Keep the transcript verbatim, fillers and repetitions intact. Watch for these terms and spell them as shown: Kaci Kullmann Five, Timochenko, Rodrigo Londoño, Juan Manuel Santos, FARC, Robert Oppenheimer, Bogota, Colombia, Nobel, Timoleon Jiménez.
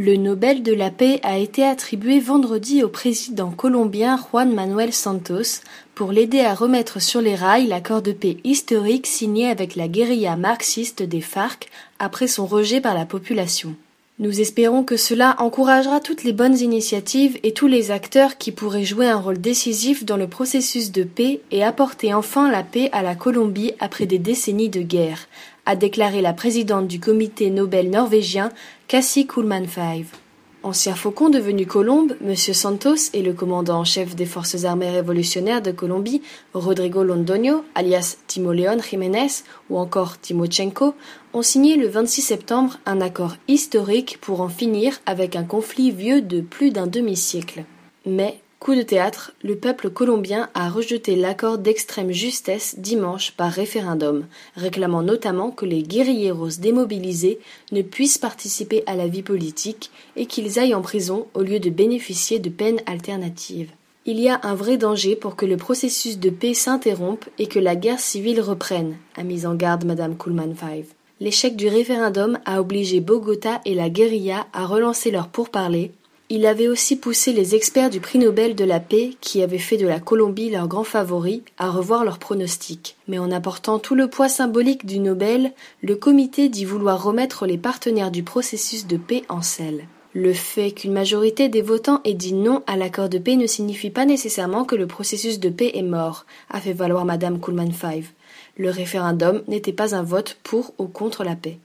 Le Nobel de la paix a été attribué vendredi au président colombien Juan Manuel Santos pour l'aider à remettre sur les rails l'accord de paix historique signé avec la guérilla marxiste des FARC après son rejet par la population. Nous espérons que cela encouragera toutes les bonnes initiatives et tous les acteurs qui pourraient jouer un rôle décisif dans le processus de paix et apporter enfin la paix à la Colombie après des décennies de guerre, a déclaré la présidente du comité Nobel norvégien, Kaci Kullmann Five. Ancien faucon devenu colombe, M. Santos et le commandant en chef des forces armées révolutionnaires de Colombie, Rodrigo Londoño, alias Timoleon Jiménez ou encore Timochenko, ont signé le vingt-six septembre un accord historique pour en finir avec un conflit vieux de plus d'un demi-siècle. Mais, coup de théâtre, le peuple colombien a rejeté l'accord d'extrême justesse dimanche par référendum, réclamant notamment que les guérilleros démobilisés ne puissent participer à la vie politique et qu'ils aillent en prison au lieu de bénéficier de peines alternatives. Il y a un vrai danger pour que le processus de paix s'interrompe et que la guerre civile reprenne, a mis en garde Madame Kullmann Five. L'échec du référendum a obligé Bogota et la guérilla à relancer leurs pourparlers. Il avait aussi poussé les experts du prix Nobel de la paix, qui avaient fait de la Colombie leur grand favori, à revoir leurs pronostics. Mais en apportant tout le poids symbolique du Nobel, le comité dit vouloir remettre les partenaires du processus de paix en selle. Le fait qu'une majorité des votants ait dit non à l'accord de paix ne signifie pas nécessairement que le processus de paix est mort, a fait valoir Madame Kullmann Five. Le référendum n'était pas un vote pour ou contre la paix.